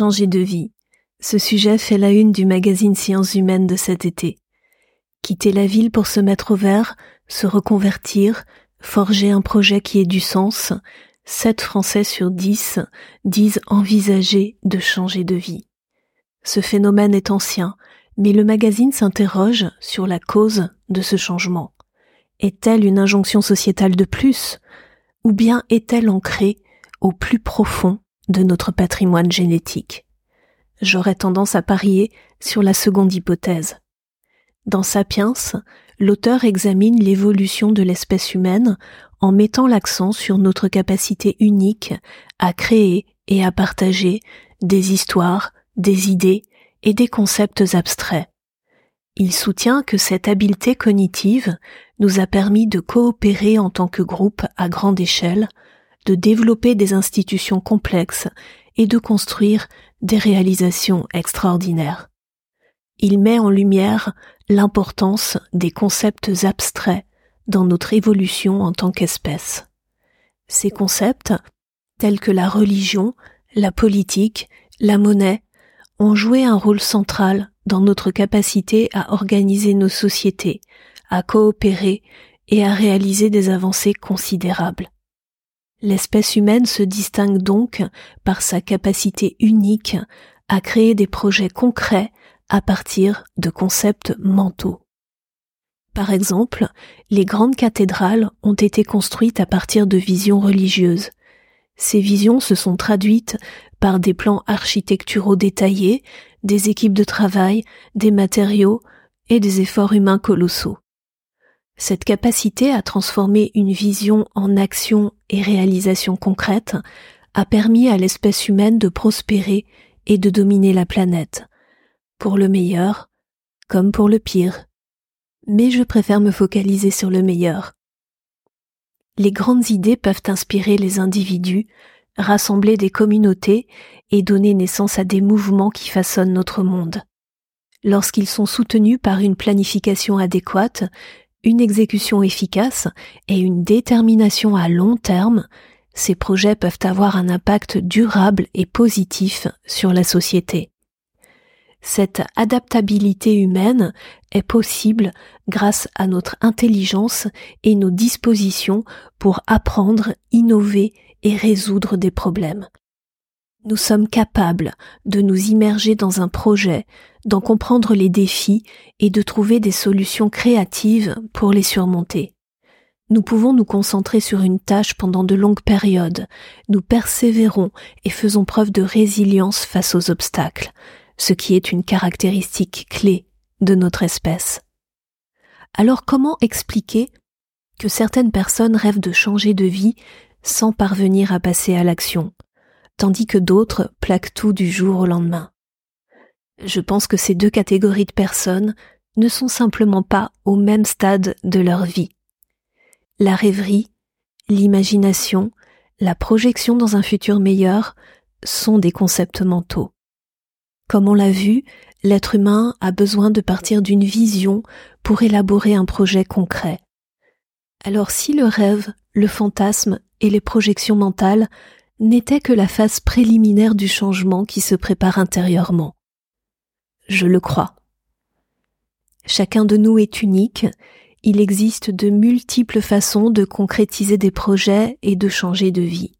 changer de vie. Ce sujet fait la une du magazine Sciences humaines de cet été. Quitter la ville pour se mettre au vert, se reconvertir, forger un projet qui ait du sens, 7 Français sur 10 disent envisager de changer de vie. Ce phénomène est ancien, mais le magazine s'interroge sur la cause de ce changement. Est-elle une injonction sociétale de plus, ou bien est-elle ancrée au plus profond de notre patrimoine génétique? J'aurais tendance à parier sur la seconde hypothèse. Dans Sapiens, l'auteur examine l'évolution de l'espèce humaine en mettant l'accent sur notre capacité unique à créer et à partager des histoires, des idées et des concepts abstraits. Il soutient que cette habileté cognitive nous a permis de coopérer en tant que groupe à grande échelle, de développer des institutions complexes et de construire des réalisations extraordinaires. Il met en lumière l'importance des concepts abstraits dans notre évolution en tant qu'espèce. Ces concepts, tels que la religion, la politique, la monnaie, ont joué un rôle central dans notre capacité à organiser nos sociétés, à coopérer et à réaliser des avancées considérables. L'espèce humaine se distingue donc par sa capacité unique à créer des projets concrets à partir de concepts mentaux. Par exemple, les grandes cathédrales ont été construites à partir de visions religieuses. Ces visions se sont traduites par des plans architecturaux détaillés, des équipes de travail, des matériaux et des efforts humains colossaux. Cette capacité à transformer une vision en action et réalisation concrète a permis à l'espèce humaine de prospérer et de dominer la planète, pour le meilleur comme pour le pire. Mais je préfère me focaliser sur le meilleur. Les grandes idées peuvent inspirer les individus, rassembler des communautés et donner naissance à des mouvements qui façonnent notre monde. Lorsqu'ils sont soutenus par une planification adéquate, une exécution efficace et une détermination à long terme, ces projets peuvent avoir un impact durable et positif sur la société. Cette adaptabilité humaine est possible grâce à notre intelligence et nos dispositions pour apprendre, innover et résoudre des problèmes. Nous sommes capables de nous immerger dans un projet, d'en comprendre les défis et de trouver des solutions créatives pour les surmonter. Nous pouvons nous concentrer sur une tâche pendant de longues périodes, nous persévérons et faisons preuve de résilience face aux obstacles, ce qui est une caractéristique clé de notre espèce. Alors comment expliquer que certaines personnes rêvent de changer de vie sans parvenir à passer à l'action, tandis que d'autres plaquent tout du jour au lendemain? Je pense que ces deux catégories de personnes ne sont simplement pas au même stade de leur vie. La rêverie, l'imagination, la projection dans un futur meilleur sont des concepts mentaux. Comme on l'a vu, l'être humain a besoin de partir d'une vision pour élaborer un projet concret. Alors si le rêve, le fantasme et les projections mentales n'étaient que la phase préliminaire du changement qui se prépare intérieurement? Je le crois. Chacun de nous est unique, il existe de multiples façons de concrétiser des projets et de changer de vie.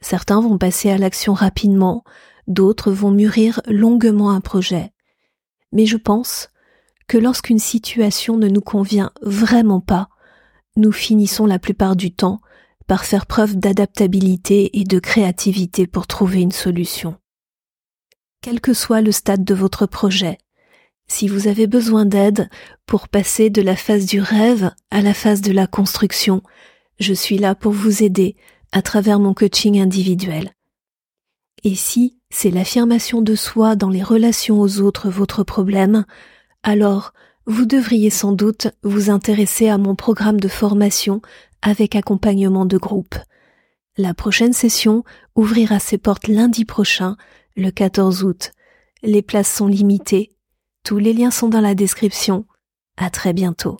Certains vont passer à l'action rapidement, d'autres vont mûrir longuement un projet. Mais je pense que lorsqu'une situation ne nous convient vraiment pas, nous finissons la plupart du temps par faire preuve d'adaptabilité et de créativité pour trouver une solution. Quel que soit le stade de votre projet, si vous avez besoin d'aide pour passer de la phase du rêve à la phase de la construction, je suis là pour vous aider à travers mon coaching individuel. Et si c'est l'affirmation de soi dans les relations aux autres votre problème, alors vous devriez sans doute vous intéresser à mon programme de formation avec accompagnement de groupe. La prochaine session ouvrira ses portes lundi prochain, le 14 août. Les places sont limitées. Tous les liens sont dans la description. À très bientôt.